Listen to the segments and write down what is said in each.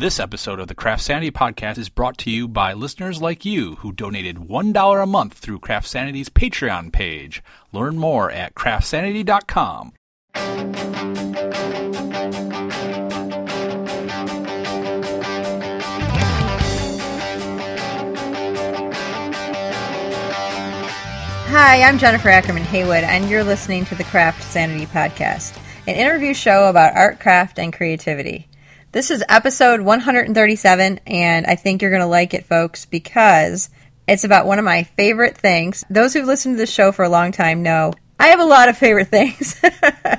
This episode of the CraftSanity podcast is brought to you by listeners like you who donated $1 a month through CraftSanity's Patreon page. Learn more at craftsanity.com. Hi, I'm Jennifer Ackerman-Haywood, and you're listening to the CraftSanity podcast, an interview show about art, craft, and creativity. This is episode 137, and I think you're going to like it, folks, because it's about one of my favorite things. Those who've listened to this show for a long time know I have a lot of favorite things,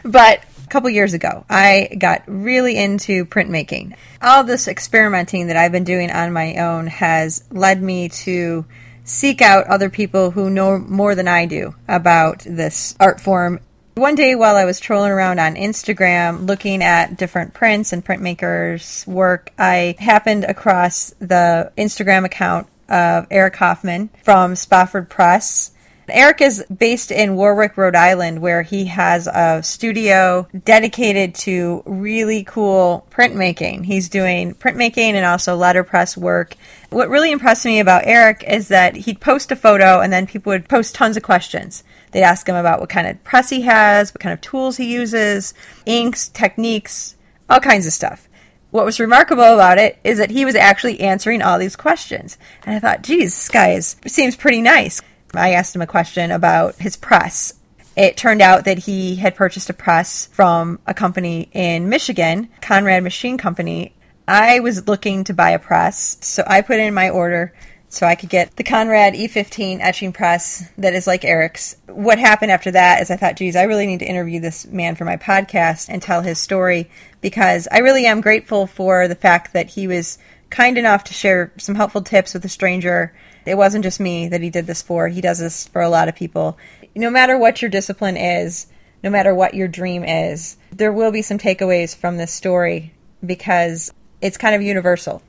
but a couple years ago, I got really into printmaking. All this experimenting that I've been doing on my own has led me to seek out other people who know more than I do about this art form. One day while I was trolling around on Instagram looking at different prints and printmakers' work, I happened across the Instagram account of Eric Hoffman from Spofford Press. Eric is based in Warwick, Rhode Island, where he has a studio dedicated to really cool printmaking. He's doing printmaking and also letterpress work. What really impressed me about Eric is that he'd post a photo and then people would post tons of questions. They'd ask him about what kind of press he has, what kind of tools he uses, inks, techniques, all kinds of stuff. What was remarkable about it is that he was actually answering all these questions. And I thought, geez, this guy seems pretty nice. I asked him a question about his press. It turned out that he had purchased a press from a company in Michigan, Conrad Machine Company. I was looking to buy a press, so I put in my order so I could get the Conrad E15 etching press that is like Eric's. What happened after that is I thought, geez, I really need to interview this man for my podcast and tell his story, because I really am grateful for the fact that he was kind enough to share some helpful tips with a stranger. It wasn't just me that he did this for. He does this for a lot of people. No matter what your discipline is, no matter what your dream is, there will be some takeaways from this story, because it's kind of universal.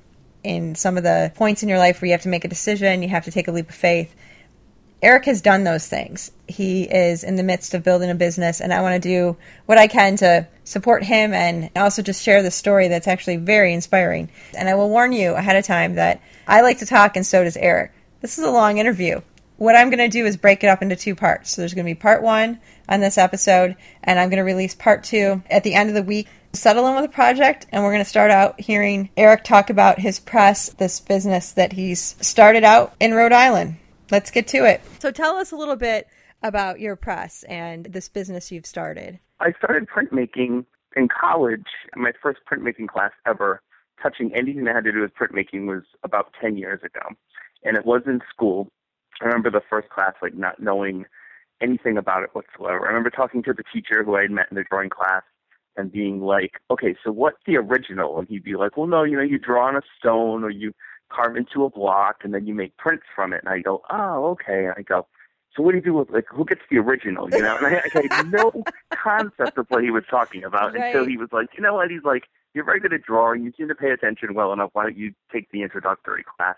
In some of the points in your life where you have to make a decision, you have to take a leap of faith. Eric has done those things. He is in the midst of building a business, and I want to do what I can to support him and also just share the story that's actually very inspiring. And I will warn you ahead of time that I like to talk, and so does Eric. This is a long interview. What I'm going to do is break it up into two parts. So there's going to be part one on this episode, and I'm going to release part two at the end of the week. Settle in with a project, and we're going to start out hearing Eric talk about his press, this business that he's started out in Rhode Island. Let's get to it. So tell us a little bit about your press and this business you've started. I started printmaking in college. My first printmaking class ever, touching anything that had to do with printmaking, was about 10 years ago, and it was in school. I remember the first class, like, not knowing anything about it whatsoever. I remember talking to the teacher who I had met in the drawing class and being like, okay, so what's the original? And he'd be like, well, no, you draw on a stone, or you carve into a block, and then you make prints from it. And I go, oh, okay. And I go, so what do you do with, like, who gets the original? And I had no concept of what he was talking about, right, until he was like, you know what? He's like, you're very good at drawing. You seem to pay attention well enough. Why don't you take the introductory class,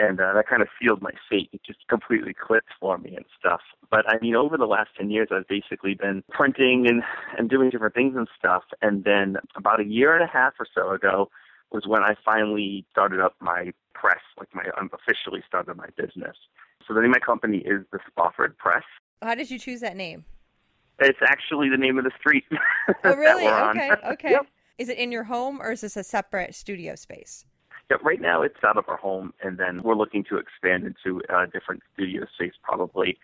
And that kind of sealed my fate. It just completely clicked for me and stuff. But, over the last 10 years, I've basically been printing and doing different things and stuff. And then about a year and a half or so ago was when I finally started up my press, officially started my business. So the name of my company is the Spofford Press. How did you choose that name? It's actually the name of the street. Oh, really? Okay. Yep. Is it in your home, or is this a separate studio space? Yeah, right now it's out of our home, and then we're looking to expand into different studio space, probably.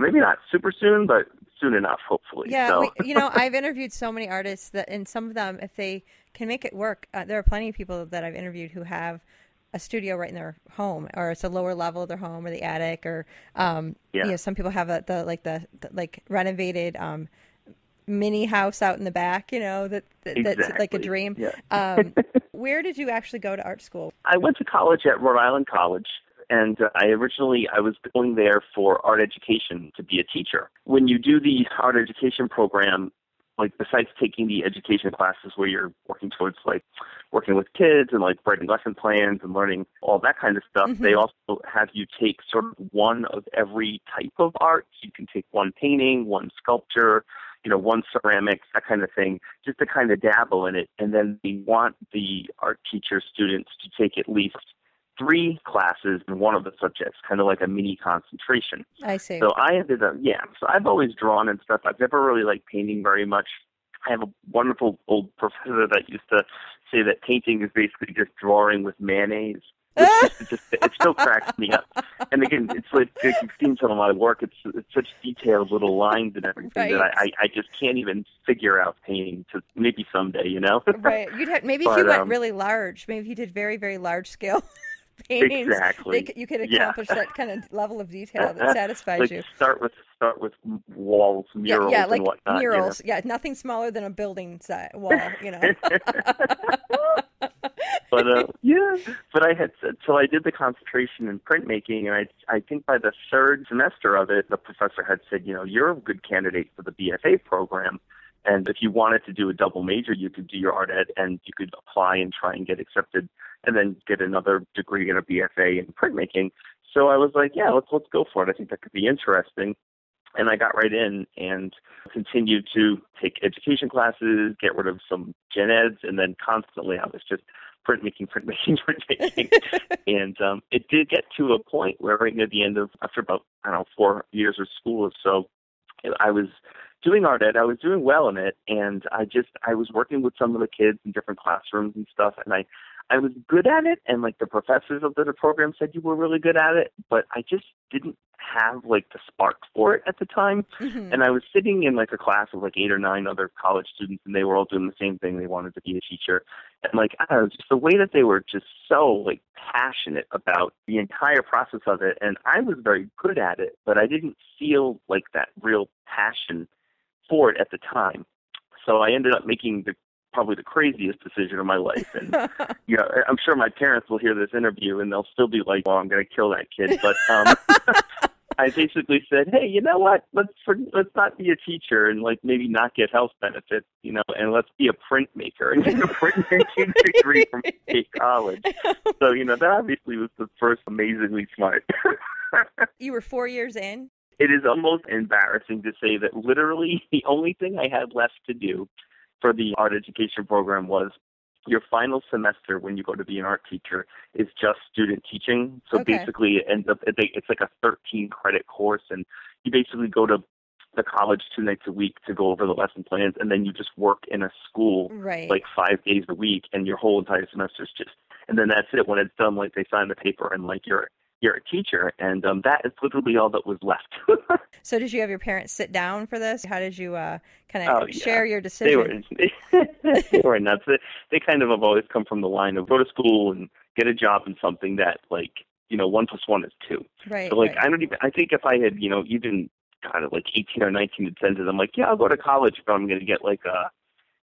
Maybe not super soon, but soon enough, hopefully. Yeah, so. I've interviewed so many artists that, and some of them, if they can make it work, there are plenty of people that I've interviewed who have a studio right in their home, or it's a lower level of their home, or the attic, or some people have the renovated mini house out in the back, that's like a dream. Yeah. Where did you actually go to art school? I went to college at Rhode Island College, and I was going there for art education to be a teacher. When you do the art education program, like, besides taking the education classes where you're working towards, like, working with kids and, like, writing lesson plans and learning all that kind of stuff, mm-hmm. They also have you take sort of one of every type of art. You can take one painting, one sculpture, one ceramics, that kind of thing, just to kind of dabble in it. And then we want the art teacher students to take at least 3 classes in one of the subjects, kind of like a mini concentration. I see. So I ended up, so I've always drawn and stuff. I've never really liked painting very much. I have a wonderful old professor that used to say that painting is basically just drawing with mayonnaise. It still cracks me up. And again, it's like you can see some of my work. It's such detailed little lines and everything that I just can't even figure out painting. To maybe someday, Right? You'd have, maybe if you went really large. Maybe if you did very, very large scale paintings. Exactly. You could accomplish that kind of level of detail that satisfies you. Start with walls, murals, and whatnot. Murals. You know? Yeah, nothing smaller than a building wall. But I had I did the concentration in printmaking, and I think by the third semester of it, the professor had said, you're a good candidate for the BFA program, and if you wanted to do a double major, you could do your art ed, and you could apply and try and get accepted, and then get another degree in a BFA in printmaking. So I was like, let's go for it. I think that could be interesting. And I got right in and continued to take education classes, get rid of some gen eds, and then constantly I was just printmaking. And it did get to a point where right near the end of, after about, 4 years of school or so, I was doing art ed. I was doing well in it. And I was working with some of the kids in different classrooms and stuff. And I was good at it. And the professors of the program said you were really good at it, but I just didn't have the spark for it at the time. Mm-hmm. And I was sitting in a class of 8 or 9 other college students, and they were all doing the same thing. They wanted to be a teacher. And just the way that they were just so passionate about the entire process of it. And I was very good at it, but I didn't feel that real passion for it at the time. So I ended up making probably the craziest decision of my life. And, I'm sure my parents will hear this interview and they'll still be like, well, I'm going to kill that kid. But I basically said, hey, you know what? Let's not be a teacher and maybe not get health benefits, and let's be a printmaker and get a printmaking degree from State College. So, that obviously was the first amazingly smart. You were 4 years in? It is almost embarrassing to say that literally the only thing I had left to do for the art education program was your final semester when you go to be an art teacher is just student teaching. So basically it ends up, it's a 13-credit course, and you basically go to the college 2 nights a week to go over the lesson plans, and then you just work in a school 5 days a week, and your whole entire semester is just, and then that's it. When it's done, they sign the paper and you're a teacher, and that is literally all that was left. So did you have your parents sit down for this? How did you share your decision? They were nuts. They kind of have always come from the line of go to school and get a job in something that 1 + 1 is 2. Right. So I don't even, I think if I had, even kind of 18 or 19 had said to them, I'll go to college, but I'm going to get a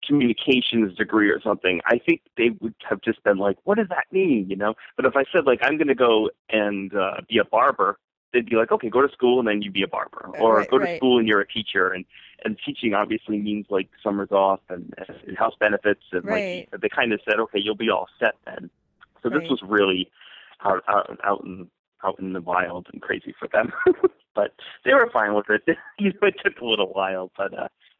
communications degree or something, I think they would have just been what does that mean, But if I said, I'm going to go and be a barber, they'd be okay, go to school and then you be a barber. Or go to school and you're a teacher. And teaching obviously means, summers off and health benefits. And, they kind of said, okay, you'll be all set then. So this was really out in the wild and crazy for them. But they were fine with it. It took a little while, but...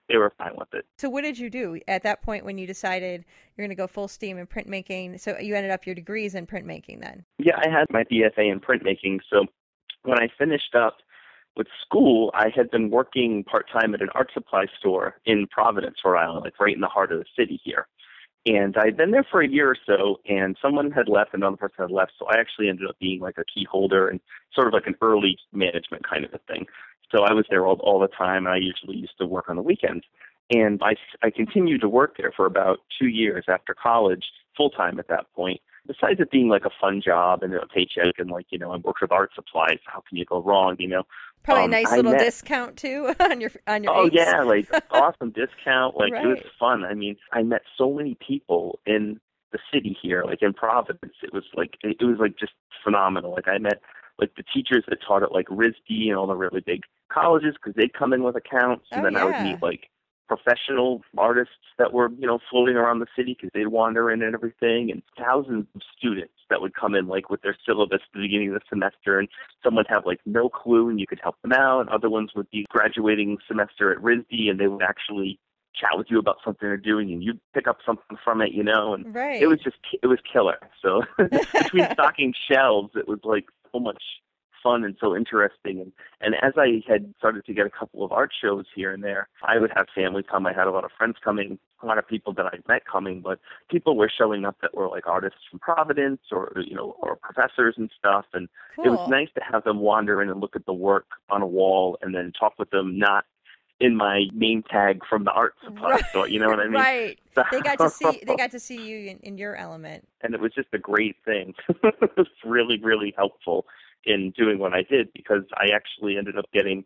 they were fine with it. So what did you do at that point when you decided you're going to go full steam in printmaking? So you ended up your degrees in printmaking then? Yeah, I had my BFA in printmaking. So when I finished up with school, I had been working part-time at an art supply store in Providence, Rhode Island, right in the heart of the city here. And I'd been there for a year or so, and someone had left, another person had left. So I actually ended up being a key holder and sort of an early management kind of a thing. So I was there all the time, and I usually used to work on the weekends. And I continued to work there for about 2 years after college, full-time at that point. Besides it being a fun job and a paycheck and, I worked with art supplies, how can you go wrong, Probably a nice little discount, too, on your Oh, apes. Yeah, awesome discount. It was fun. I mean, I met so many people in the city here, in Providence. It was just phenomenal. I met... the teachers that taught at RISD and all the really big colleges, because they'd come in with accounts, and I would meet professional artists that were, you know, floating around the city because they'd wander in and everything, and thousands of students that would come in, like, with their syllabus at the beginning of the semester, and some would have, like, no clue, and you could help them out. Other ones would be graduating semester at RISD, and they would actually chat with you about something they're doing, and you'd pick up something from it, you know, and right. it was killer. So between stocking shelves, it was, like, so much fun and so interesting. And as I had started to get a couple of art shows here and there, I would have family come. I had a lot of friends coming, a lot of people that I met coming, but people were showing up that were like artists from Providence or, you know, or professors and stuff. And Cool. It was nice to have them wander in and look at the work on a wall and then talk with them, not in my name tag from the art supply store, you know what I mean? Right. So, they got to see you in your element. And it was just a great thing. It was really, really helpful in doing what I did, because I actually ended up getting,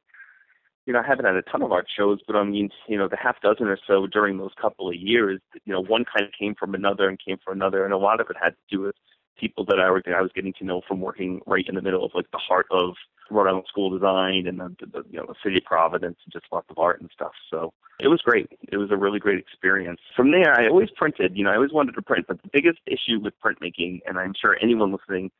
you know, I haven't had a ton of art shows, but I mean, you know, the half dozen or so during those couple of years, you know, one kind of came from another, and a lot of it had to do with people that I was getting to know from working right in the middle of, like, the heart of Rhode Island school design and the you know, the city of Providence, and just lots of art and stuff. So it was great. It was a really great experience. From there, I always printed. You know, I always wanted to print, but the biggest issue with printmaking, and I'm sure anyone listening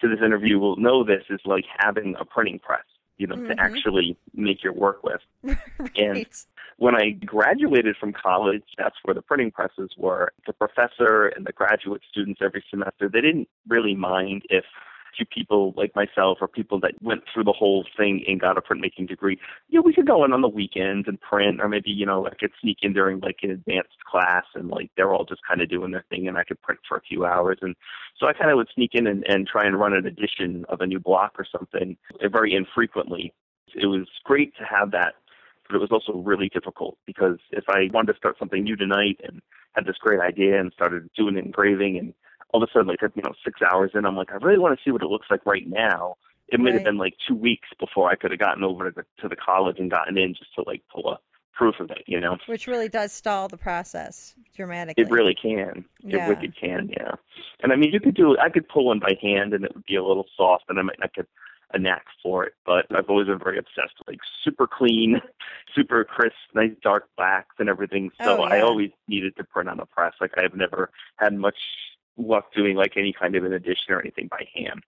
to this interview will know this, is like having a printing press, you know, mm-hmm. to actually make your work with. Right. And when I graduated from college, that's where the printing presses were. The professor and the graduate students every semester, they didn't really mind if few people like myself or people that went through the whole thing and got a printmaking degree, you know, we could go in on the weekends and print, or maybe, you know, I could sneak in during, like, an advanced class, and, like, they're all just kind of doing their thing, and I could print for a few hours. And so I kind of would sneak in and try and run an edition of a new block or something very infrequently. It was great to have that, but it was also really difficult, because if I wanted to start something new tonight and had this great idea and started doing engraving, and all of a sudden, like, you know, 6 hours in, I'm like, I really want to see what it looks like right now. It might have been like 2 weeks before I could have gotten over to the college and gotten in just to, like, pull a proof of it, you know. Which really does stall the process dramatically. It really can. Yeah. It wicked can, yeah. And I mean, I could pull one by hand, and it would be a little soft, and I might not get a knack for it, but I've always been very obsessed with, like, super clean, super crisp, nice dark blacks and everything. So I always needed to print on a press. Like, I've never had much luck doing, like, any kind of an edition or anything by hand.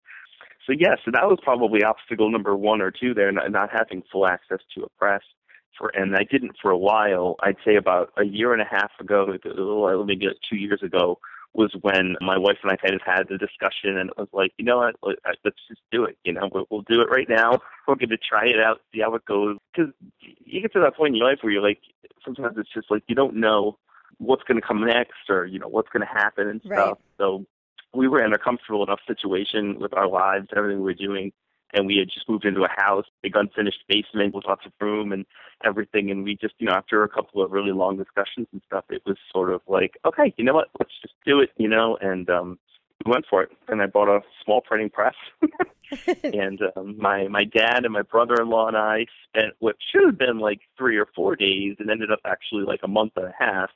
So yeah, so that was probably obstacle number one or two there, not having full access to a press. And I didn't for a while. I'd say about a year and a half ago, maybe like 2 years ago, was when my wife and I kind of had the discussion, and it was like, you know what, let's just do it. You know, we'll do it right now. We're going to try it out, see how it goes. Because you get to that point in your life where you're like, sometimes it's just like you don't know what's going to come next, or, you know, what's going to happen and stuff. Right. So we were in a comfortable enough situation with our lives, everything we were doing. And we had just moved into a house, big unfinished basement with lots of room and everything. And we just, you know, after a couple of really long discussions and stuff, it was sort of like, okay, you know what, let's just do it, you know. And we went for it. And I bought a small printing press. And my dad and my brother-in-law and I spent what should have been like 3 or 4 days, and ended up actually like a month and a half,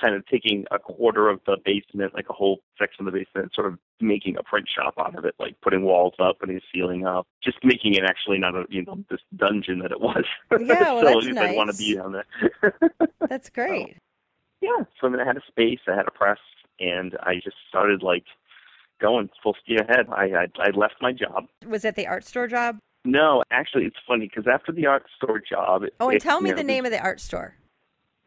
kind of taking a quarter of the basement, like a whole section of the basement, and sort of making a print shop out of it, like putting walls up and ceiling up, just making it actually not a, you know, this dungeon that it was. Yeah, well, so that's nice. I want to be on that. That's great. So, yeah, so I mean, I had a space, I had a press, and I just started like going full steam ahead. I left my job. Was that the art store job? No, actually, it's funny because after the art store job, tell me the name of the art store.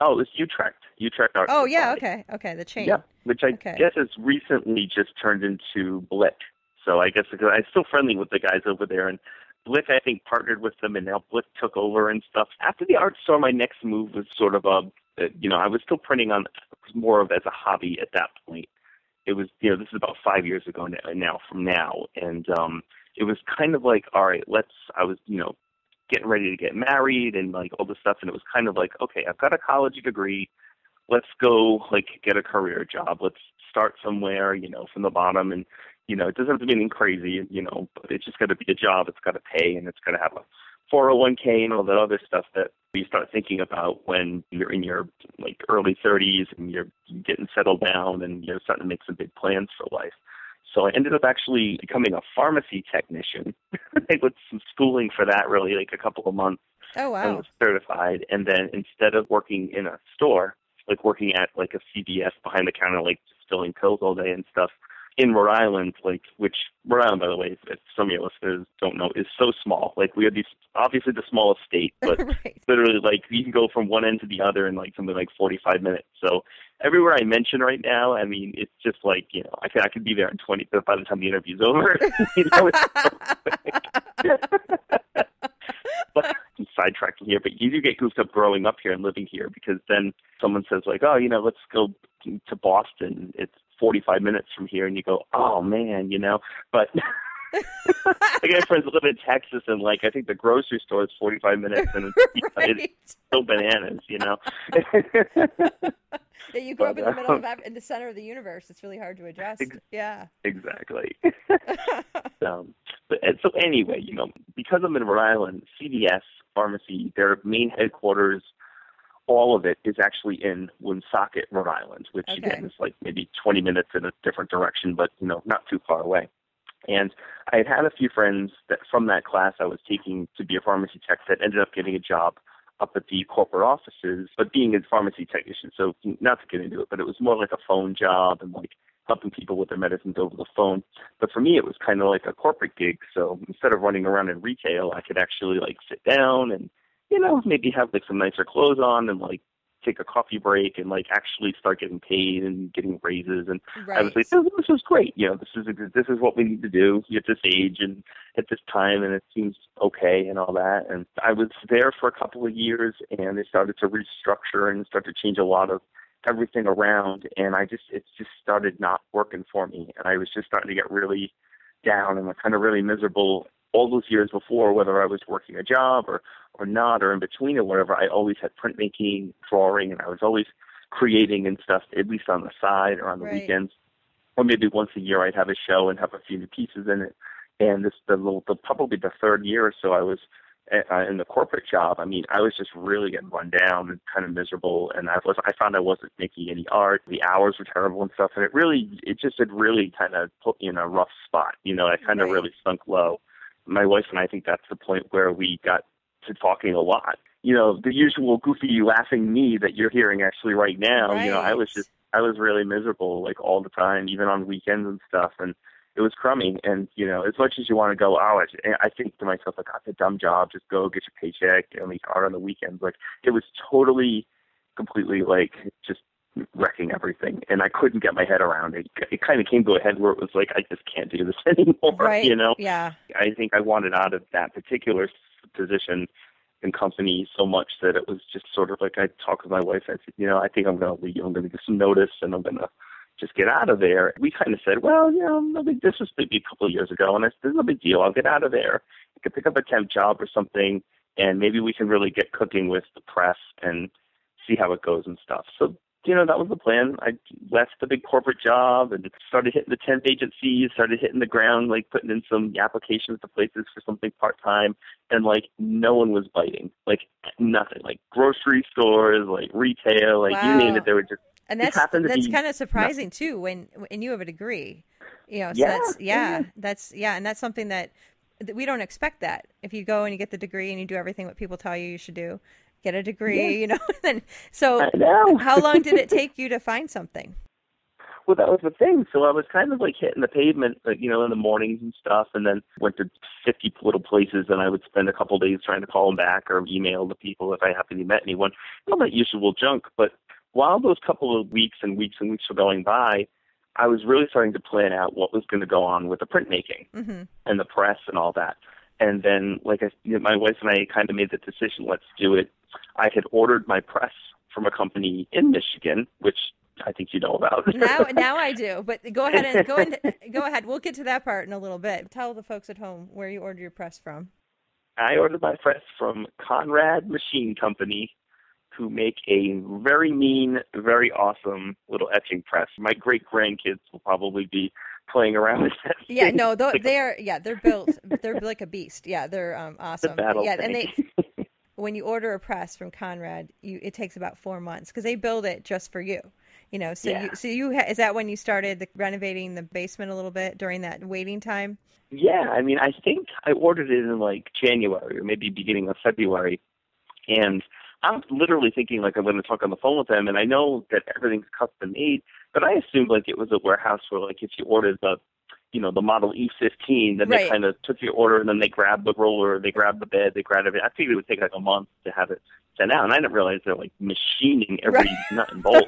Oh, it's Utrecht Art Supply. Oh, yeah, okay, the chain. Yeah, which I guess has recently just turned into Blick. So I guess because I'm still friendly with the guys over there, and Blick, I think, partnered with them, and now Blick took over and stuff. After the art store, my next move was sort of you know, I was still printing on more of as a hobby at that point. It was, you know, this is about 5 years ago now, and it was kind of like, all right, I was, you know, getting ready to get married and like all this stuff. And it was kind of like, okay, I've got a college degree. Let's go like get a career job. Let's start somewhere, you know, from the bottom. And, you know, it doesn't have to be anything crazy, you know, but it's just got to be a job. It's got to pay, and it's got to have a 401k and all that other stuff that you start thinking about when you're in your like early 30s and you're getting settled down and you're starting to make some big plans for life. So I ended up actually becoming a pharmacy technician. I did some schooling for that, really, like a couple of months. Oh, wow. And was certified. And then instead of working in a store, like working at like a CVS behind the counter, like distilling pills all day and stuff, in Rhode Island, like, which Rhode Island, by the way, if some of your listeners don't know, is so small. Like, we are these, obviously the smallest state, but right. Literally, like, you can go from one end to the other in, like, something like 45 minutes. So everywhere I mention right now, I mean, it's just like, you know, I could be there in 20, but by the time the interview's over, you know, it's so But I'm sidetracking here, but you do get goofed up growing up here and living here, because then someone says, like, oh, you know, let's go to Boston. It's 45 minutes from here, and you go, oh, man, you know. But I got friends that live in Texas, and, like, I think the grocery store is 45 minutes, and right. It's still bananas, you know. Yeah, you grow up in the middle of in the center of the universe. It's really hard to adjust. Yeah. Exactly. So anyway, you know, because I'm in Rhode Island, CVS Pharmacy, their main headquarters, all of it is actually in Woonsocket, Rhode Island, which again is like maybe 20 minutes in a different direction, but, you know, not too far away. And I had a few friends that from that class I was taking to be a pharmacy tech that ended up getting a job up at the corporate offices, but being a pharmacy technician. So not to get into it, but it was more like a phone job and like helping people with their medicines over the phone. But for me, it was kind of like a corporate gig. So instead of running around in retail, I could actually like sit down and, you know, maybe have like some nicer clothes on and like take a coffee break and like actually start getting paid and getting raises. And right. I was like, oh, this is great. You know, this is what we need to do at this age and at this time. And it seems okay and all that. And I was there for a couple of years, and they started to restructure and start to change a lot of everything around. And it just started not working for me. And I was just starting to get really down and kind of really miserable. All those years before, whether I was working a job or not, or in between or whatever, I always had printmaking, drawing, and I was always creating and stuff, at least on the side or on the right. weekends. Or maybe once a year I'd have a show and have a few new pieces in it. And probably the third year or so I was in the corporate job, I mean, I was just really getting run down and kind of miserable. And I found I wasn't making any art. The hours were terrible and stuff. And it really kind of put me in a rough spot. You know, I kind of right. really sunk low. My wife and I think that's the point where we got to talking a lot. You know, the usual goofy laughing me that you're hearing actually right now, right. You know, I was really miserable like all the time, even on weekends and stuff. And it was crummy. And, you know, as much as you want to go, oh, I think to myself, like, that's a dumb job. Just go get your paycheck and make art on the weekends. Like, it was totally, completely like just wrecking everything. And I couldn't get my head around it. It kind of came to a head where it was like, I just can't do this anymore, right. You know? Yeah. I think I wanted out of that particular position and company so much that it was just sort of like, I talked with my wife, I said, you know, I think I'm going to leave. I'm going to get some notice and I'm going to just get out of there. We kind of said, well, you know, no big, this was maybe a couple of years ago. And I said, there's no big deal. I'll get out of there. I could pick up a temp job or something. And maybe we can really get cooking with the press and see how it goes and stuff. So, you know, that was the plan. I left the big corporate job and started hitting the temp agencies, started hitting the ground, like putting in some applications to places for something part-time. And, like, no one was biting. Like, nothing. Like, grocery stores, like, retail, like, wow. You name it, they were just... And that's kind of surprising, too, when you have a degree. You know, so yeah. And that's something that we don't expect that. If you go and you get the degree and you do everything what people tell you should do, get a degree, yeah. You know. And so how long did it take you to find something? Well, that was the thing. So I was kind of like hitting the pavement, like, you know, in the mornings and stuff, and then went to 50 little places, and I would spend a couple of days trying to call them back or email the people if I happened to met anyone. All that usual junk. But while those couple of weeks and weeks and weeks were going by, I was really starting to plan out what was going to go on with the printmaking mm-hmm. and the press and all that. And then, like, my wife and I kind of made the decision, let's do it. I had ordered my press from a company in Michigan, which I think you know about. Now I do, but go ahead. We'll get to that part in a little bit. Tell the folks at home where you ordered your press from. I ordered my press from Conrad Machine Company, who make a very mean, very awesome little etching press. My great-grandkids will probably be playing around with that. Yeah, no, they're yeah, they're built. They're like a beast. Yeah, they're awesome. When you order a press from Conrad, it takes about 4 months because they build it just for you. You know, so yeah. Is that when you started renovating the basement a little bit during that waiting time? Yeah, I mean, I think I ordered it in like January or maybe beginning of February. And I'm literally thinking, like, I'm going to talk on the phone with them, and I know that everything's custom made, but I assumed, like, it was a warehouse where, like, if you ordered the, you know, the Model E15, then they kind of took your order, and then they grabbed the roller, they grabbed the bed, they grabbed everything. I figured it would take, like, a month to have it sent out, and I didn't realize they're, like, machining every nut and bolt.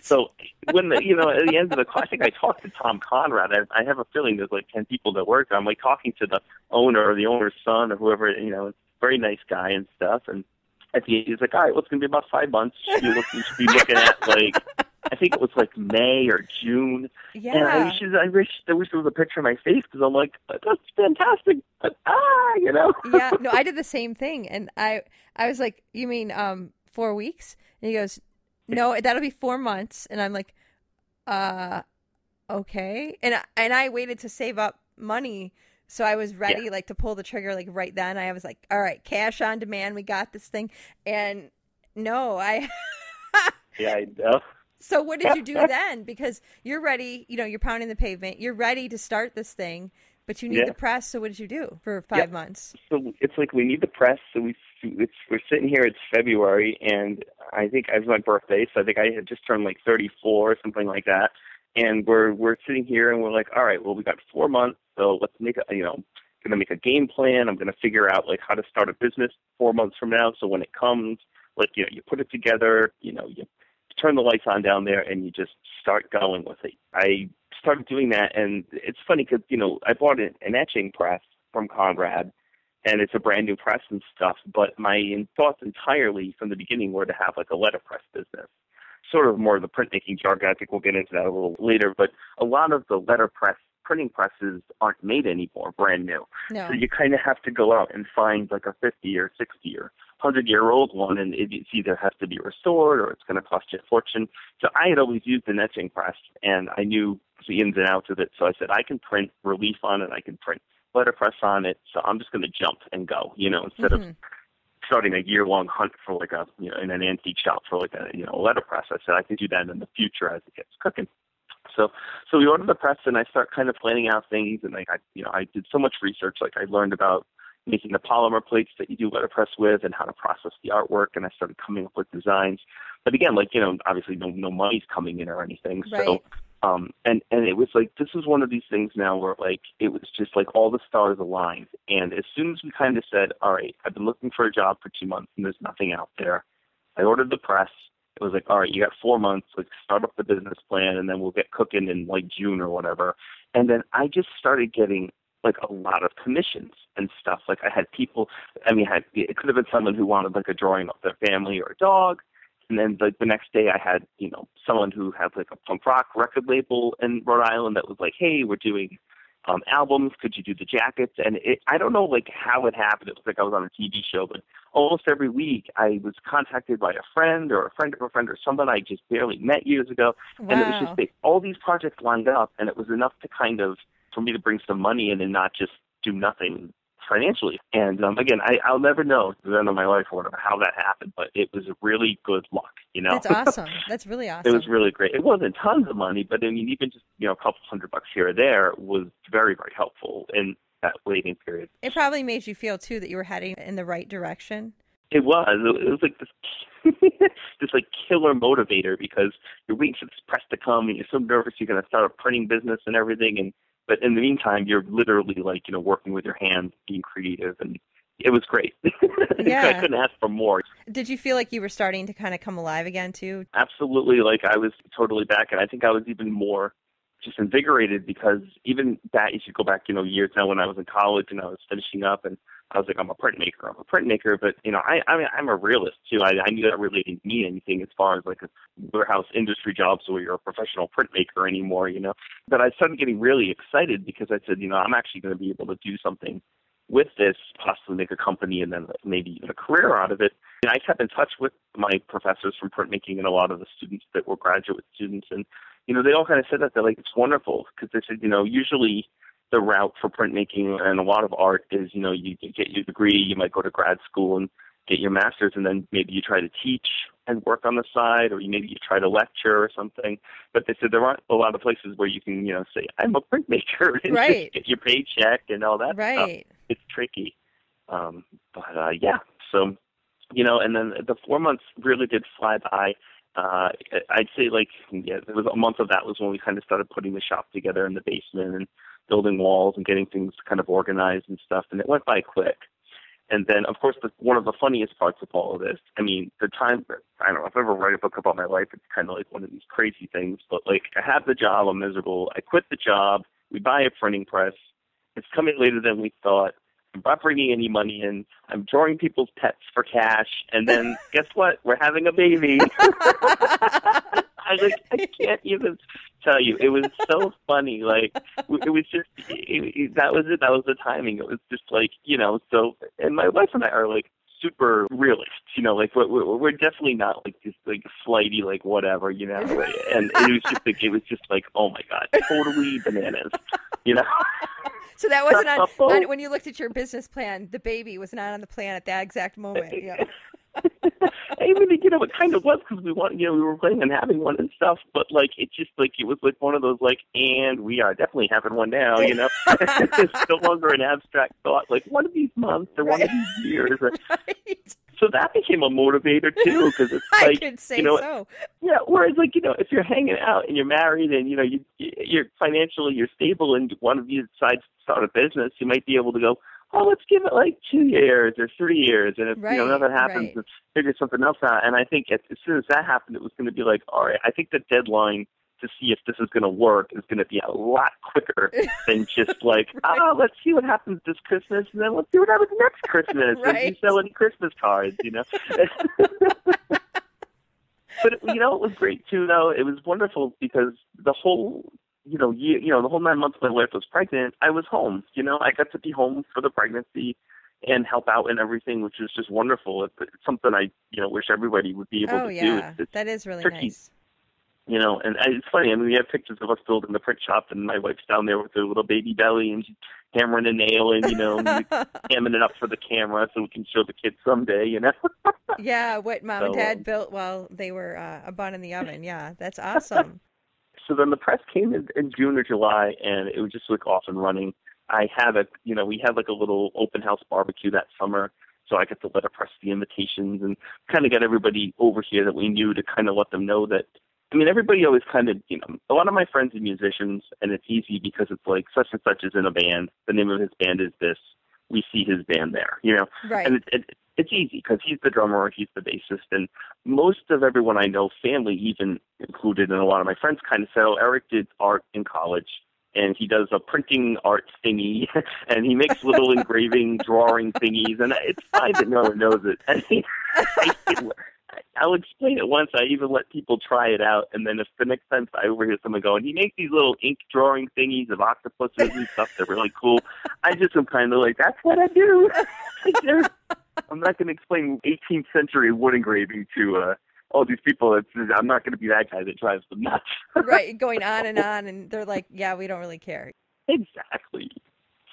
So when, the, you know, at the end of the call, I think I talked to Tom Conrad. I have a feeling there's, like, 10 people that work. I'm, like, talking to the owner or the owner's son or whoever, you know, very nice guy and stuff, and at the end, he's like, all right, well, it's going to be about 5 months. You should be looking at, like, I think it was, like, May or June. Yeah. And I wish there was a picture of my face because I'm like, that's fantastic. But, you know? Yeah. No, I did the same thing. And I was like, you mean 4 weeks? And he goes, no, that'll be 4 months. And I'm like, okay. And I waited to save up money. So I was ready, like, to pull the trigger, like, right then. I was like, all right, cash on demand. We got this thing. And no, I... Yeah, I know. So what did you do then? Because you're ready. You know, you're pounding the pavement. You're ready to start this thing, but you need the press. So what did you do for 5 months? So it's like we need the press. So we're sitting here. It's February, and I think it was my birthday. So I think I had just turned, like, 34 or something like that. And we're sitting here, and we're like, all right, well, we got 4 months, so let's make a, you know, going to make a game plan. I'm going to figure out, like, how to start a business 4 months from now. So when it comes, like, you know, you put it together, you know, you turn the lights on down there, and you just start going with it. I started doing that, and it's funny because, you know, I bought an etching press from Conrad, and it's a brand new press and stuff. But my thoughts entirely from the beginning were to have, like, a letterpress business. Sort of more of the printmaking jargon. I think we'll get into that a little later. But a lot of the letterpress printing presses aren't made anymore, brand new. No. So you kind of have to go out and find, like, a 50 or 60 or 100-year-old one, and it's either has to be restored or it's going to cost you a fortune. So I had always used an etching press, and I knew the ins and outs of it. So I said, I can print relief on it. I can print letterpress on it. So I'm just going to jump and go, you know, instead of starting a year-long hunt for, like, a, you know, in an antique shop for, like, a, you know, a letterpress. I said I could do that in the future as it gets cooking. So we ordered the press, and I start kind of planning out things. And, like, I did so much research. Like, I learned about making the polymer plates that you do letterpress with and how to process the artwork. And I started coming up with designs. But again, like, you know, obviously no money's coming in or anything. Right. So, and it was like, this is one of these things now where, like, it was just like all the stars aligned. And as soon as we kind of said, all right, I've been looking for a job for 2 months and there's nothing out there. I ordered the press. It was like, all right, you got 4 months, like, start up the business plan and then we'll get cooking in, like, June or whatever. And then I just started getting, like, a lot of commissions and stuff. Like, I had people, it could have been someone who wanted, like, a drawing of their family or a dog. And then, like, the next day I had, you know, someone who had, like, a punk rock record label in Rhode Island that was like, hey, we're doing albums. Could you do the jackets? And I don't know, like, how it happened. It was like I was on a TV show, but almost every week I was contacted by a friend or someone I just barely met years ago. Wow. And it was just all these projects lined up, and it was enough to kind of, for me to bring some money in and not just do nothing financially. And again, I'll never know to the end of my life or whatever how that happened, but it was really good luck, you know? That's awesome. That's really awesome. It was really great. It wasn't tons of money, but I mean, even just, you know, a couple $100 here or there was very, very helpful in that waiting period. It probably made you feel too that you were heading in the right direction. It was. It was like this, this like killer motivator because you're waiting for this press to come and you're so nervous you're going to start a printing business and everything. But in the meantime, you're literally, like, you know, working with your hands, being creative, and it was great. Yeah. I couldn't ask for more. Did you feel like you were starting to kind of come alive again, too? Absolutely. Like, I was totally back, and I think I was even more just invigorated because even that, if you go back, you know, years now when I was in college and I was finishing up, and I was like, I'm a printmaker. But, you know, I mean, I'm a realist, too. I knew that really didn't mean anything as far as, like, a warehouse industry job, so you're a professional printmaker anymore, you know. But I started getting really excited because I said, you know, I'm actually going to be able to do something with this, possibly make a company and then maybe even a career out of it. And I kept in touch with my professors from printmaking and a lot of the students that were graduate students. And, you know, they all kind of said that. They're like, it's wonderful because they said, you know, usually the route for printmaking and a lot of art is, you know, you get your degree, you might go to grad school and get your master's, and then maybe you try to teach and work on the side, or maybe you try to lecture or something. But they said there aren't a lot of places where you can, you know, say, I'm a printmaker and right. Just get your paycheck and all that right. stuff. It's tricky. But yeah, so you know, and then the 4 months really did fly by. I'd say there was a month of that was when we kind of started putting the shop together in the basement and building walls and getting things kind of organized and stuff. And it went by quick. And then, of course, one of the funniest parts of all of this, I mean, the time, I don't know, if I ever write a book about my life, it's kind of like one of these crazy things. But, I have the job, I'm miserable. I quit the job. We buy a printing press. It's coming later than we thought. I'm not bringing any money in. I'm drawing people's pets for cash. And then, guess what? We're having a baby. I can't even tell you. It was so funny. It was just, that was it. That was the timing. It was just and my wife and I are super realists, we're definitely not slighty, whatever, and it was just oh my God, totally bananas, So that wasn't on, when you looked at your business plan, the baby was not on the plan at that exact moment. Yeah. Even it kind of was because we want, we were planning on having one and stuff, but it was one of those and we are definitely having one now, It's no longer an abstract thought, one of these months or one of these years. Right. So that became a motivator too, because it's so. Yeah. Whereas if you're hanging out and you're married and you're financially you're stable and one of you decides to start a business, you might be able to go, oh, let's give it 2 years or 3 years. And if nothing happens, let's figure something else out. And I think as soon as that happened, it was going to be all right, I think the deadline to see if this is going to work is going to be a lot quicker than just let's see what happens this Christmas. And then let's see what happens next Christmas. Right. And you sell any Christmas cards, But, it was great too, though. It was wonderful because the whole the whole 9 months my wife was pregnant, I was home. I got to be home for the pregnancy and help out and everything, which is just wonderful. It's something I, wish everybody would be able to do. It's that is really tricky. Nice. And it's funny. I mean, we have pictures of us building the print shop, and my wife's down there with her little baby belly and she's hammering a nail and, and hamming it up for the camera so we can show the kids someday, Yeah, what mom and dad built while they were a bun in the oven. Yeah, that's awesome. So then the press came in June or July, and it was just off and running. I had we had a little open house barbecue that summer, so I got to let her press the invitations and kind of got everybody over here that we knew to kind of let them know that. I mean, everybody always kind of, a lot of my friends are musicians, and it's easy because it's such and such is in a band. The name of his band is this. We see his band there, Right. And it's easy because he's the drummer, he's the bassist, and most of everyone I know, family even included, and a lot of my friends kind of said, oh, Eric did art in college, and he does a printing art thingy, and he makes little engraving, drawing thingies, and it's fine that no one knows it. And I'll explain it once. I even let people try it out, and then if the next time I overhear someone going, he makes these little ink drawing thingies of octopuses and stuff. They're really cool. I just am kind of that's what I do. I'm not going to explain 18th century wood engraving to all these people. I'm not going to be that guy that drives them nuts. Right, going on, and they're like, yeah, we don't really care. Exactly.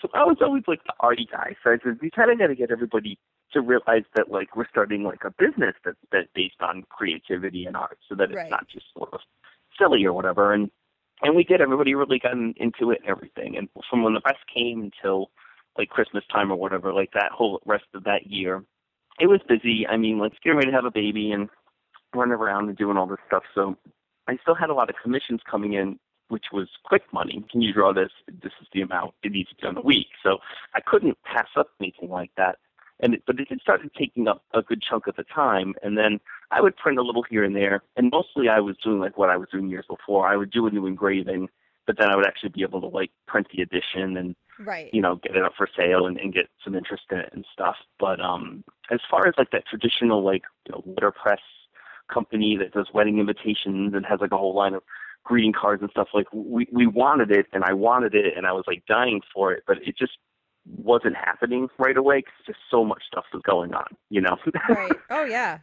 So I was always the arty guy. So I said, we kind of got to get everybody to realize that we're starting a business that's based on creativity and art, so that it's not just sort of silly or whatever. And we did. Everybody really got into it and everything. And from when the press came until Christmas time or whatever, that whole rest of that year, it was busy. I mean, getting ready to have a baby and running around and doing all this stuff. So I still had a lot of commissions coming in, which was quick money. Can you draw this? This is the amount it needs to be on the week. So I couldn't pass up anything like that. But it started taking up a good chunk of the time. And then I would print a little here and there. And mostly I was doing what I was doing years before. I would do a new engraving, but then I would actually be able to print the edition and, get it up for sale and get some interest in it and stuff. But as far as that traditional, letterpress company that does wedding invitations and has a whole line of greeting cards and stuff, we wanted it, and I wanted it, and I was dying for it, but it just wasn't happening right away because just so much stuff was going on, Right. Oh, yeah.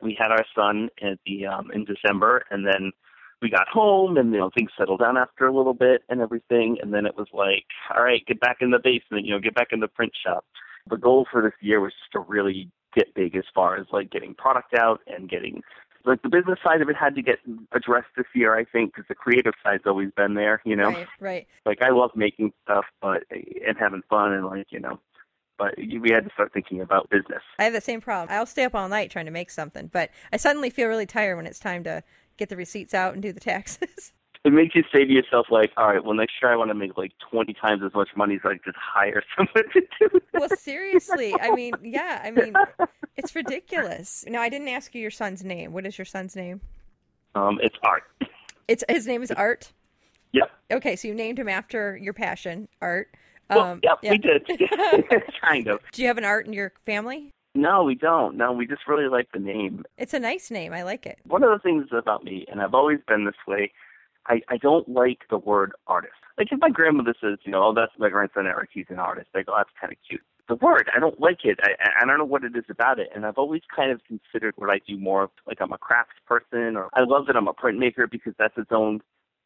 We had our son at the in December, and then we got home, and things settled down after a little bit and everything, and then it was all right, get back in the basement, get back in the print shop. The goal for this year was just to really get big as far as getting product out and getting the business side of it had to get addressed this year, I think, because the creative side's always been there. Right. I love making stuff, but and having fun, and but we had to start thinking about business. I have the same problem. I'll stay up all night trying to make something, but I suddenly feel really tired when it's time to get the receipts out and do the taxes. It makes you say to yourself, like, all right, well, next year I want to make, 20 times as much money so I can just hire someone to do it. Well, seriously. I mean, it's ridiculous. No, I didn't ask you your son's name. What is your son's name? It's Art. His name is Art? Yep. Okay, so you named him after your passion, Art. Well, we did. Kind of. Do you have an Art in your family? No, we don't. No, we just really like the name. It's a nice name. I like it. One of the things about me, and I've always been this way, I don't like the word artist. Like if my grandmother says, oh, that's my grandson Eric, he's an artist, I go, that's kind of cute. The word, I don't like it. I don't know what it is about it. And I've always kind of considered what I do more of, like I'm a crafts person, or I love that I'm a printmaker because that's its own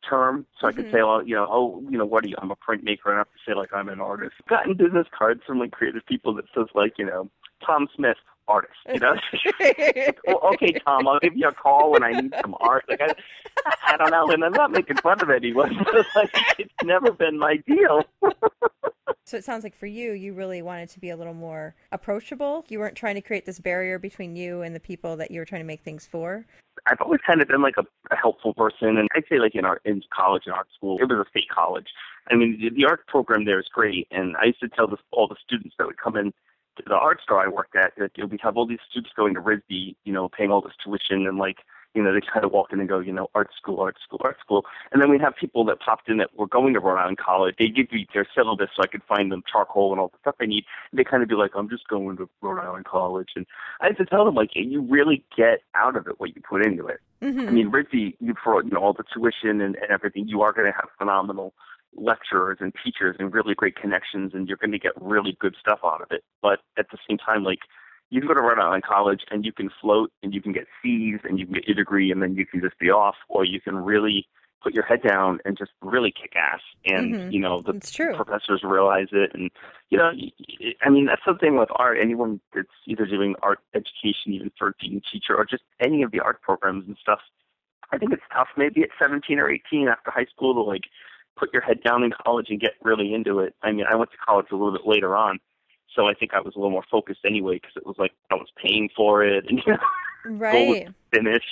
term. So I could say, well, what are you? I'm a printmaker. I don't have to say like I'm an artist. I've gotten business cards from like creative people that says like, Tom Smith, artist, Well, okay, Tom, I'll give you a call when I need some art. Like I don't know, and I'm not making fun of anyone. But it's never been my deal. So it sounds like for you, you really wanted to be a little more approachable. You weren't trying to create this barrier between you and the people that you were trying to make things for. I've always kind of been like a helpful person, and I'd say like in college, in art school, it was a state college. I mean, the art program there is great, and I used to tell all the students that would come in to the art store I worked at, that we have all these students going to RISD, paying all this tuition, and they kind of walk in and go, art school. And then we'd have people that popped in that were going to Rhode Island College. They give me their syllabus so I could find them charcoal and all the stuff I need. And they kind of be like, I'm just going to Rhode Island College. And I have to tell them, hey, you really get out of it what you put into it. Mm-hmm. I mean, RISD, for all the tuition and everything, you are going to have phenomenal lecturers and teachers and really great connections, and you're going to get really good stuff out of it. But at the same time, you can go to Rhode Island College and you can float and you can get C's and you can get your degree and then you can just be off, or you can really put your head down and just really kick ass. And, the professors realize it. And, that's something with art. Anyone that's either doing art education, even for being a teacher or just any of the art programs and stuff, I think it's tough maybe at 17 or 18 after high school to put your head down in college and get really into it. I mean, I went to college a little bit later on, so I think I was a little more focused anyway because it was I was paying for it and right. Finish.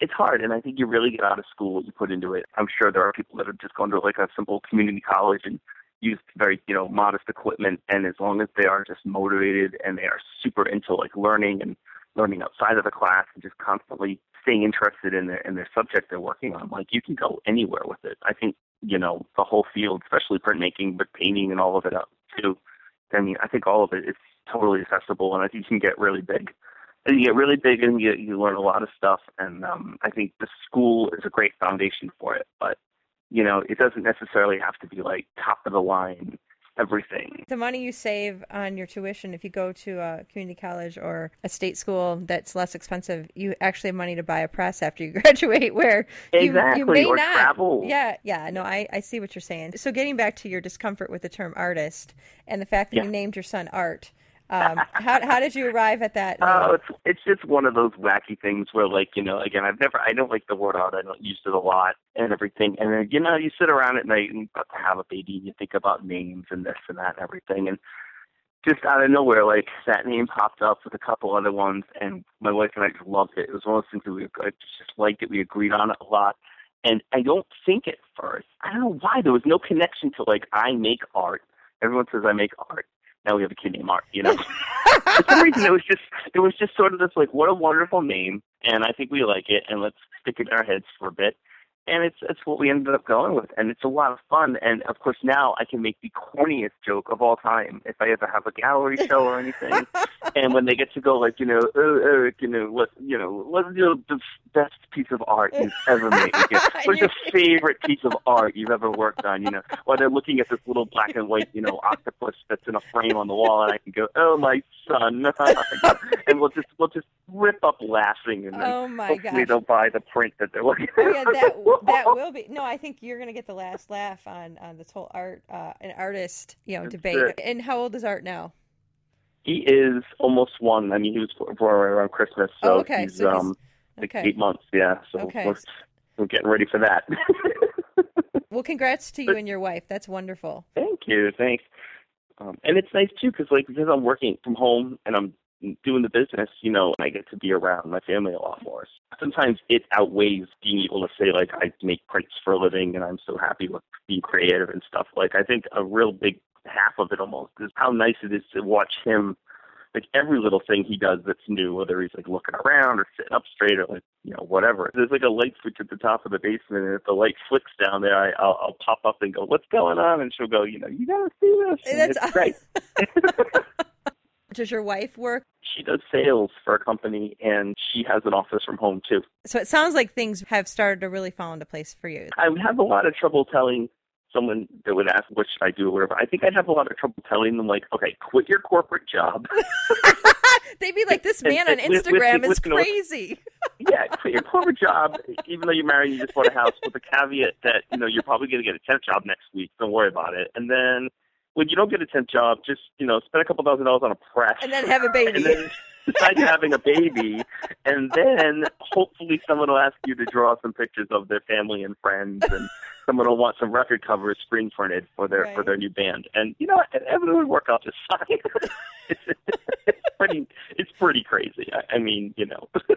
It's hard, and I think you really get out of school what you put into it. I'm sure there are people that have just gone to a simple community college and used very modest equipment, and as long as they are just motivated and they are super into learning and learning outside of the class and just constantly staying interested in their subject they're working on, you can go anywhere with it. I think, the whole field, especially printmaking, but painting and all of it up too. I mean, I think all of it is totally accessible, and I think you can get really big. And you get really big and you learn a lot of stuff, and I think the school is a great foundation for it. But, it doesn't necessarily have to be top of the line everything. The money you save on your tuition, if you go to a community college or a state school that's less expensive, you actually have money to buy a press after you graduate, where you may or not. Travel. Yeah. No, I see what you're saying. So getting back to your discomfort with the term artist and the fact that you named your son Art, how did you arrive at that? It's just one of those wacky things where again, I don't like the word out. I don't use it a lot and everything. And then, you sit around at night and about to have a baby and you think about names and this and that and everything. And just out of nowhere, that name popped up with a couple other ones. And my wife and I just loved it. It was one of those things that I just liked it. We agreed on it a lot. And I don't think at first, I don't know why there was no connection to I make art. Everyone says I make art. Now we have a kid named Art, For some reason, it was just sort of this, what a wonderful name, and I think we like it, and let's stick it in our heads for a bit. And it's what we ended up going with, and it's a lot of fun. And, of course, now I can make the corniest joke of all time if I ever have a gallery show or anything. And when they get to go, Eric, what's the best piece of art you've ever made? What's your favorite piece of art you've ever worked on? While they're looking at this little black and white, octopus that's in a frame on the wall, and I can go, oh, my son. And we'll just rip up laughing, and then hopefully they'll buy the print that they're looking at. That will be. No, I think you're going to get the last laugh on this whole art, an artist, debate. And how old is Art now? He is almost one. I mean, he was born around Christmas, so he's 8 months. Yeah, so we're getting ready for that. Well, congrats to you and your wife. That's wonderful. Thank you. Thanks. And it's nice too, because I'm working from home and I'm doing the business, I get to be around my family a lot more. Sometimes it outweighs being able to say, I make prints for a living and I'm so happy with being creative and stuff. I think a real big half of it almost is how nice it is to watch him, every little thing he does that's new, whether he's looking around or sitting up straight or whatever. There's a light switch at the top of the basement, and if the light flicks down there, I'll pop up and go, "What's going on?" And she'll go, "You gotta see this." And it's great. Does your wife work? She does sales for a company, and she has an office from home too. So it sounds like things have started to really fall into place for you. I would have a lot of trouble telling someone that would ask, what should I do or whatever. I think I'd have a lot of trouble telling them, okay, quit your corporate job. They'd be like, this man on Instagram is crazy. Yeah, quit your corporate job. Even though you're married, you just bought a house, with the caveat that, you're probably going to get a temp job next week. Don't worry about it. And then when you don't get a temp job, just, spend a couple $1,000s on a press. And then have a baby. And then besides having a baby, and then hopefully someone will ask you to draw some pictures of their family and friends, and someone will want some record covers screen printed for their new band, and everything would work out just fine. it's pretty crazy. I mean,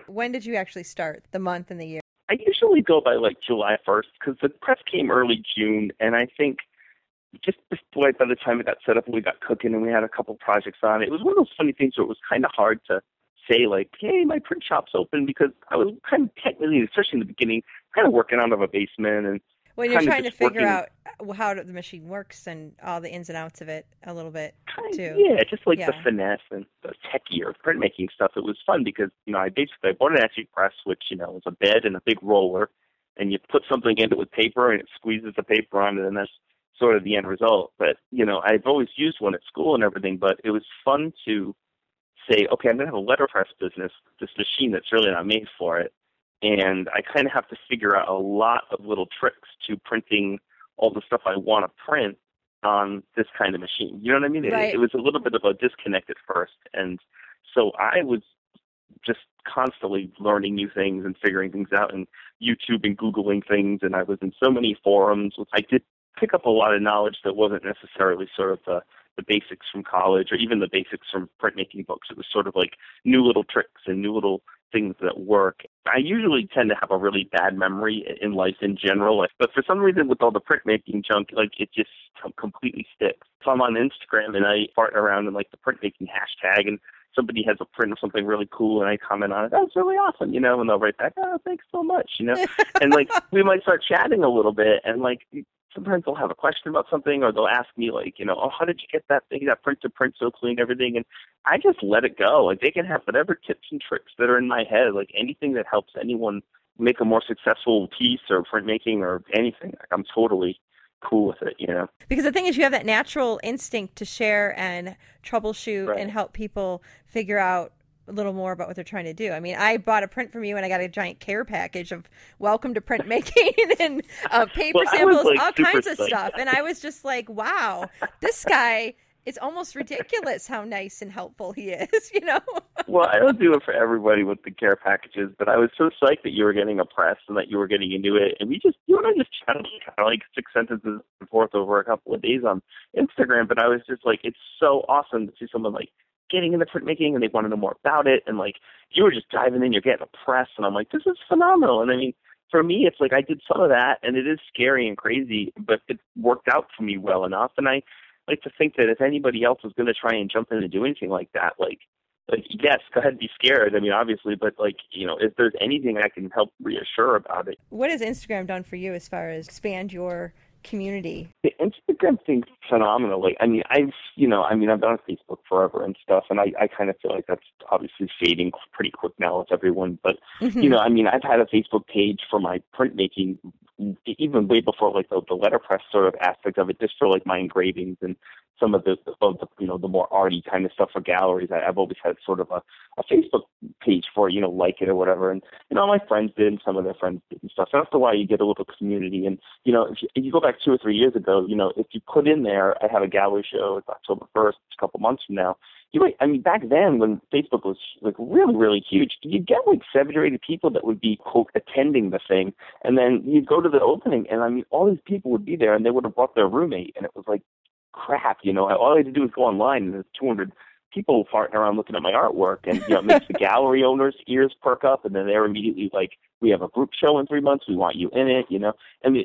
When did you actually start? The month and the year? I usually go by July 1st, because the press came early June, and I think just by the time it got set up and we got cooking and we had a couple projects on it, it was one of those funny things where it was kind of hard to say, hey, my print shop's open, because I was kind of technically, especially in the beginning, kind of working out of a basement. And when you're trying to figure out how the machine works and all the ins and outs of it a little bit, too. Yeah, just the finesse and the techie or printmaking stuff. It was fun because, I bought an Etsy press, which, was a bed and a big roller, and you put something into it with paper and it squeezes the paper on it, and that's sort of the end result. But, I've always used one at school and everything, but it was fun to say, okay, I'm going to have a letterpress business, this machine that's really not made for it. And I kind of have to figure out a lot of little tricks to printing all the stuff I want to print on this kind of machine. You know what I mean? Right. It was a little bit of a disconnect at first. And so I was just constantly learning new things and figuring things out, and YouTube and Googling things. And I was in so many forums. I did pick up a lot of knowledge that wasn't necessarily sort of the basics from college or even the basics from printmaking books. It was sort of new little tricks and new little things that work. I usually tend to have a really bad memory in life in general, but for some reason with all the printmaking junk, it just completely sticks. If I'm on Instagram and I fart around in the printmaking hashtag and somebody has a print of something really cool and I comment on it, that's really awesome, and they'll write back, oh, thanks so much, and we might start chatting a little bit, and sometimes they'll have a question about something, or they'll ask me, oh, how did you get that print to print so clean, everything? And I just let it go. They can have whatever tips and tricks that are in my head, anything that helps anyone make a more successful piece or printmaking or anything. I'm totally cool with it, Because the thing is, you have that natural instinct to share and troubleshoot, right, and help people figure out a little more about what they're trying to do. I mean, I bought a print from you, and I got a giant care package of welcome to printmaking and paper samples, all kinds of stuff. And I was just wow, this guy, it's almost ridiculous how nice and helpful he is, Well, I don't do it for everybody with the care packages, but I was so psyched that you were getting a press and that you were getting into it. And we just, just chatted six sentences and forth over a couple of days on Instagram. But I was just it's so awesome to see someone getting into printmaking, and they want to know more about it, and you were just diving in, you're getting a press, and I'm this is phenomenal. And I mean, for me, it's I did some of that, and it is scary and crazy, but it worked out for me well enough. And I like to think that if anybody else was going to try and jump in and do anything like that, yes, go ahead and be scared, I mean, obviously, but if there's anything I can help reassure about it. What has Instagram done for you as far as expand your community? The Instagram thing's phenomenal. I've been on Facebook forever and stuff, and I kind of feel that's obviously fading pretty quick now with everyone. But I've had a Facebook page for my printmaking even way before the letterpress sort of aspect of it, just for my engravings and some of the more arty kind of stuff for galleries. I've always had sort of a Facebook page for it or whatever, and my friends did, and some of their friends did and stuff. So after a while, you get a little community, and if you go back 2 or 3 years ago, if you put in there, I have a gallery show, it's October 1st, it's a couple months from now. Back then when Facebook was really, really huge, you'd get 7 or 8 people that would be, quote, attending the thing. And then you'd go to the opening, and all these people would be there, and they would have brought their roommate. And it was crap, you know, all I had to do was go online and there's 200 people farting around looking at my artwork, and you know, it makes the gallery owners' ears perk up, and then they're immediately like, we have a group show in 3 months, we want you in it, you know. I mean,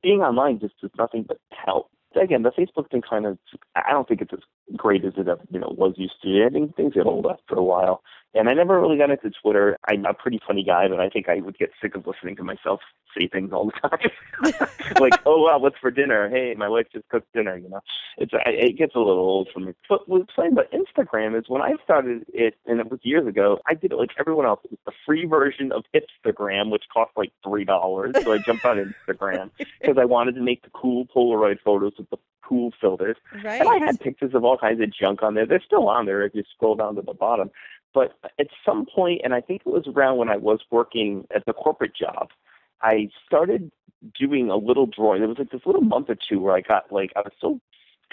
being online just is nothing but help. Again, the Facebook thing kind of, I don't think it's as great as it was used to. I think things get old after a while. And I never really got into Twitter. I'm a pretty funny guy, but I think I would get sick of listening to myself say things all the time. Like, oh, wow, what's for dinner? Hey, my wife just cooked dinner, you know. It gets a little old for me. But what's funny about Instagram is when I started it, and it was years ago, I did it like everyone else. It was the free version of Hipstagram, which cost like $3. So I jumped on Instagram because I wanted to make the cool Polaroid photos with the cool filters. Right. And I had pictures of all kinds of junk on there. They're still on there if you scroll down to the bottom. But at some point, and I think it was around when I was working at the corporate job, I started doing a little drawing. There was like this little month or two where I got I was so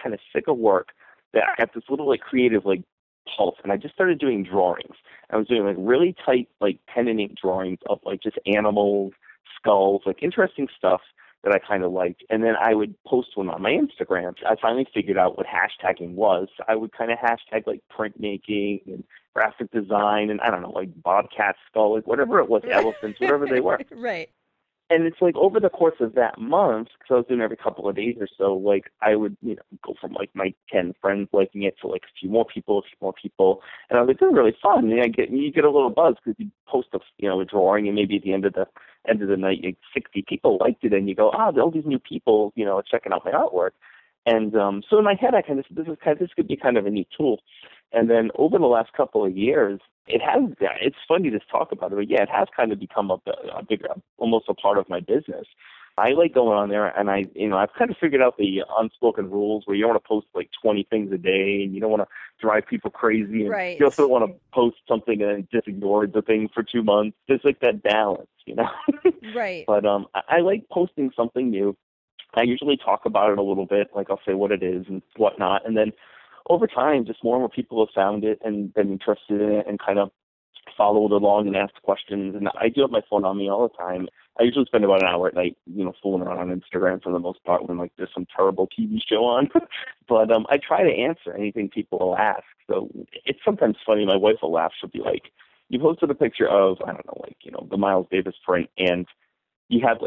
kind of sick of work that I got this little creative pulse, and I just started doing drawings. I was doing really tight pen and ink drawings of just animals, skulls, interesting stuff that I kind of liked. And then I would post one on my Instagram. I finally figured out what hashtagging was. I would kind of hashtag printmaking and graphic design and I don't know, bobcat skull, whatever it was, elephants, whatever they were. Right. And it's over the course of that month, because I was doing every couple of days or so, I would, go from my 10 friends liking it to a few more people, And I was this is really fun. And you get a little buzz because you post a drawing, and maybe at the end of the night, 60 people liked it, and you go, all these new people, are checking out my artwork. And so in my head, I kind of this could be kind of a neat tool. And then over the last couple of years, it's funny to talk about it, but yeah, it has kind of become a bigger, almost a part of my business. I like going on there, and I've kind of figured out the unspoken rules where you don't want to post 20 things a day, and you don't want to drive people crazy, and right. You also don't want to post something and just ignore the thing for 2 months. There's that balance, Right. But I like posting something new. I usually talk about it a little bit, I'll say what it is and whatnot, and then over time, just more and more people have found it and been interested in it and kind of followed along and asked questions. And I do have my phone on me all the time. I usually spend about an hour at night, fooling around on Instagram for the most part when, there's some terrible TV show on. But I try to answer anything people will ask. So it's sometimes funny. My wife will laugh. She'll be like, you posted a picture of, I don't know, the Miles Davis print, and you had,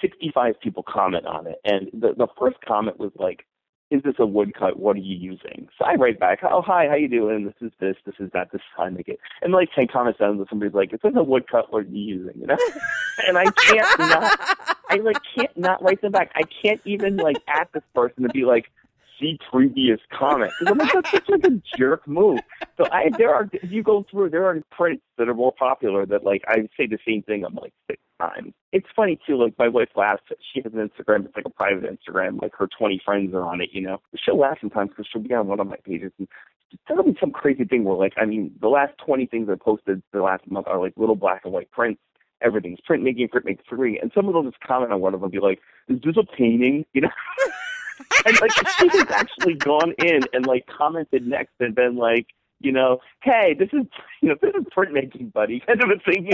65 people comment on it. And the first comment was, is this a woodcut? What are you using? So I write back, oh, hi, how you doing? This is that, this is how I make it. And 10 comments down, somebody's like, is this a woodcut? What are you using? And I can't can't not write them back. I can't even, at this person to be see previous comments. Because I'm that's such a jerk move. So if you go through, there are prints that are more popular that, I say the same thing, I'm 6 times. It's funny, too. My wife laughs. She has an Instagram. It's a private Instagram. Her 20 friends are on it, She'll laugh sometimes because she'll be on one of my pages. And there'll be some crazy thing where, the last 20 things I posted the last month are, little black and white prints. Everything's printmaking 3. And someone will just comment on one of them and be like, is this a painting? And, she has actually gone in and, commented next and been like, hey, this is printmaking, buddy, kind of a thing,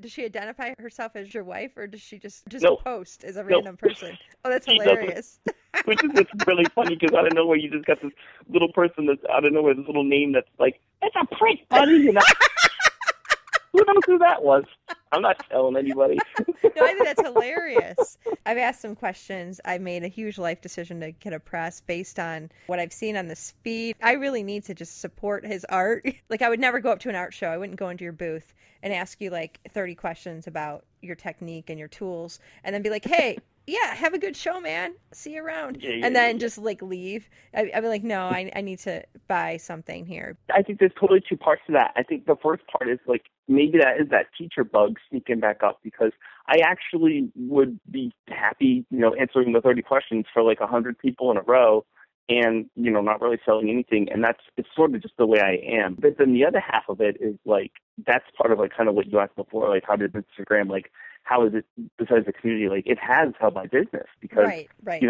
Does she identify herself as your wife, or does she just no. Post as a random person? Oh, that's hilarious. Which is just really funny, because out of nowhere, you just got this little person that's out of nowhere, this little name that's like, it's a print, buddy, Who knows who that was? I'm not telling anybody. No, I think that's hilarious. I've asked some questions. I made a huge life decision to get a press based on what I've seen on this feed. I really need to just support his art. I would never go up to an art show. I wouldn't go into your booth and ask you 30 questions about your technique and your tools and then be like, hey, yeah, have a good show, man. See you around. Yeah, and then just leave. I'd be like, no, I need to buy something here. I think there's totally 2 parts to that. I think the first part is maybe that is that teacher bug sneaking back up, because I actually would be happy, answering the 30 questions for 100 people in a row and, not really selling anything. And it's sort of just the way I am. But then the other half of it is that's part of kind of what you asked before, how did Instagram, how is it besides the community? It has helped my business because, right.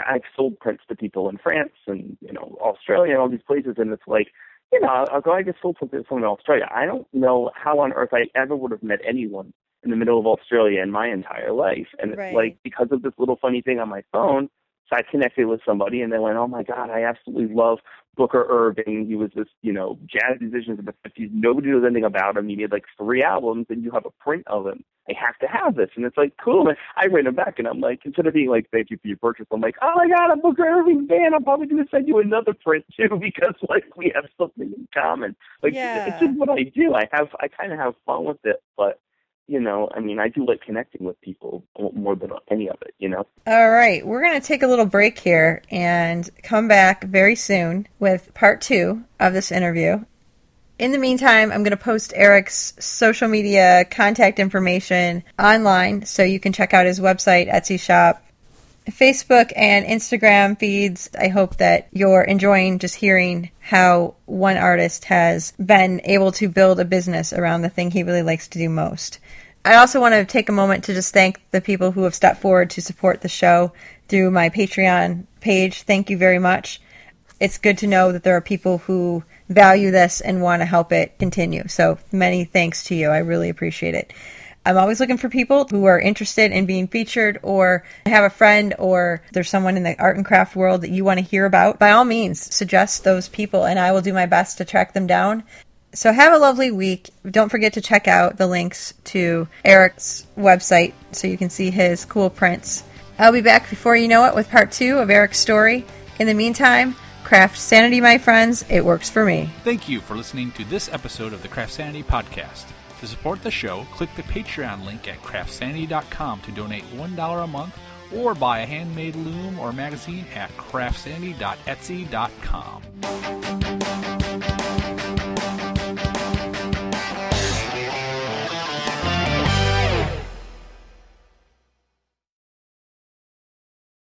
I've sold prints to people in France and, Australia and all these places. And it's although I just sold something to someone in Australia, I don't know how on earth I ever would have met anyone in the middle of Australia in my entire life. And it's because of this little funny thing on my phone, So I connected with somebody and they went, oh my God, I absolutely love Booker Ervin. He was this, you know, jazz musician in the 50s. Nobody knows anything about him. He made like 3 albums and you have a print of him. I have to have this. And it's like, cool. And I ran him back and I'm like, instead of being like, thank you for your purchase, I'm like, oh my God, I'm Booker Ervin fan. I'm probably going to send you another print too, because like we have something in common. Like, yeah. It's just what I do. I kind of have fun with it, but you know, I mean, I do like connecting with people more than any of it, you know? All right. We're going to take a little break here and come back very soon with part 2 of this interview. In the meantime, I'm going to post Eric's social media contact information online, so you can check out his website, Etsy shop, Facebook, and Instagram feeds. I hope that you're enjoying just hearing how one artist has been able to build a business around the thing he really likes to do most. I also want to take a moment to just thank the people who have stepped forward to support the show through my Patreon page. Thank you very much. It's good to know that there are people who value this and want to help it continue. So many thanks to you. I really appreciate it. I'm always looking for people who are interested in being featured, or have a friend, or there's someone in the art and craft world that you want to hear about. By all means, suggest those people and I will do my best to track them down. So have a lovely week. Don't forget to check out the links to Eric's website so you can see his cool prints. I'll be back before you know it with part 2 of Eric's story. In the meantime, Craft Sanity, my friends. It works for me. Thank you for listening to this episode of the Craft Sanity Podcast. To support the show, click the Patreon link at CraftSanity.com to donate $1 a month, or buy a handmade loom or magazine at CraftSanity.etsy.com.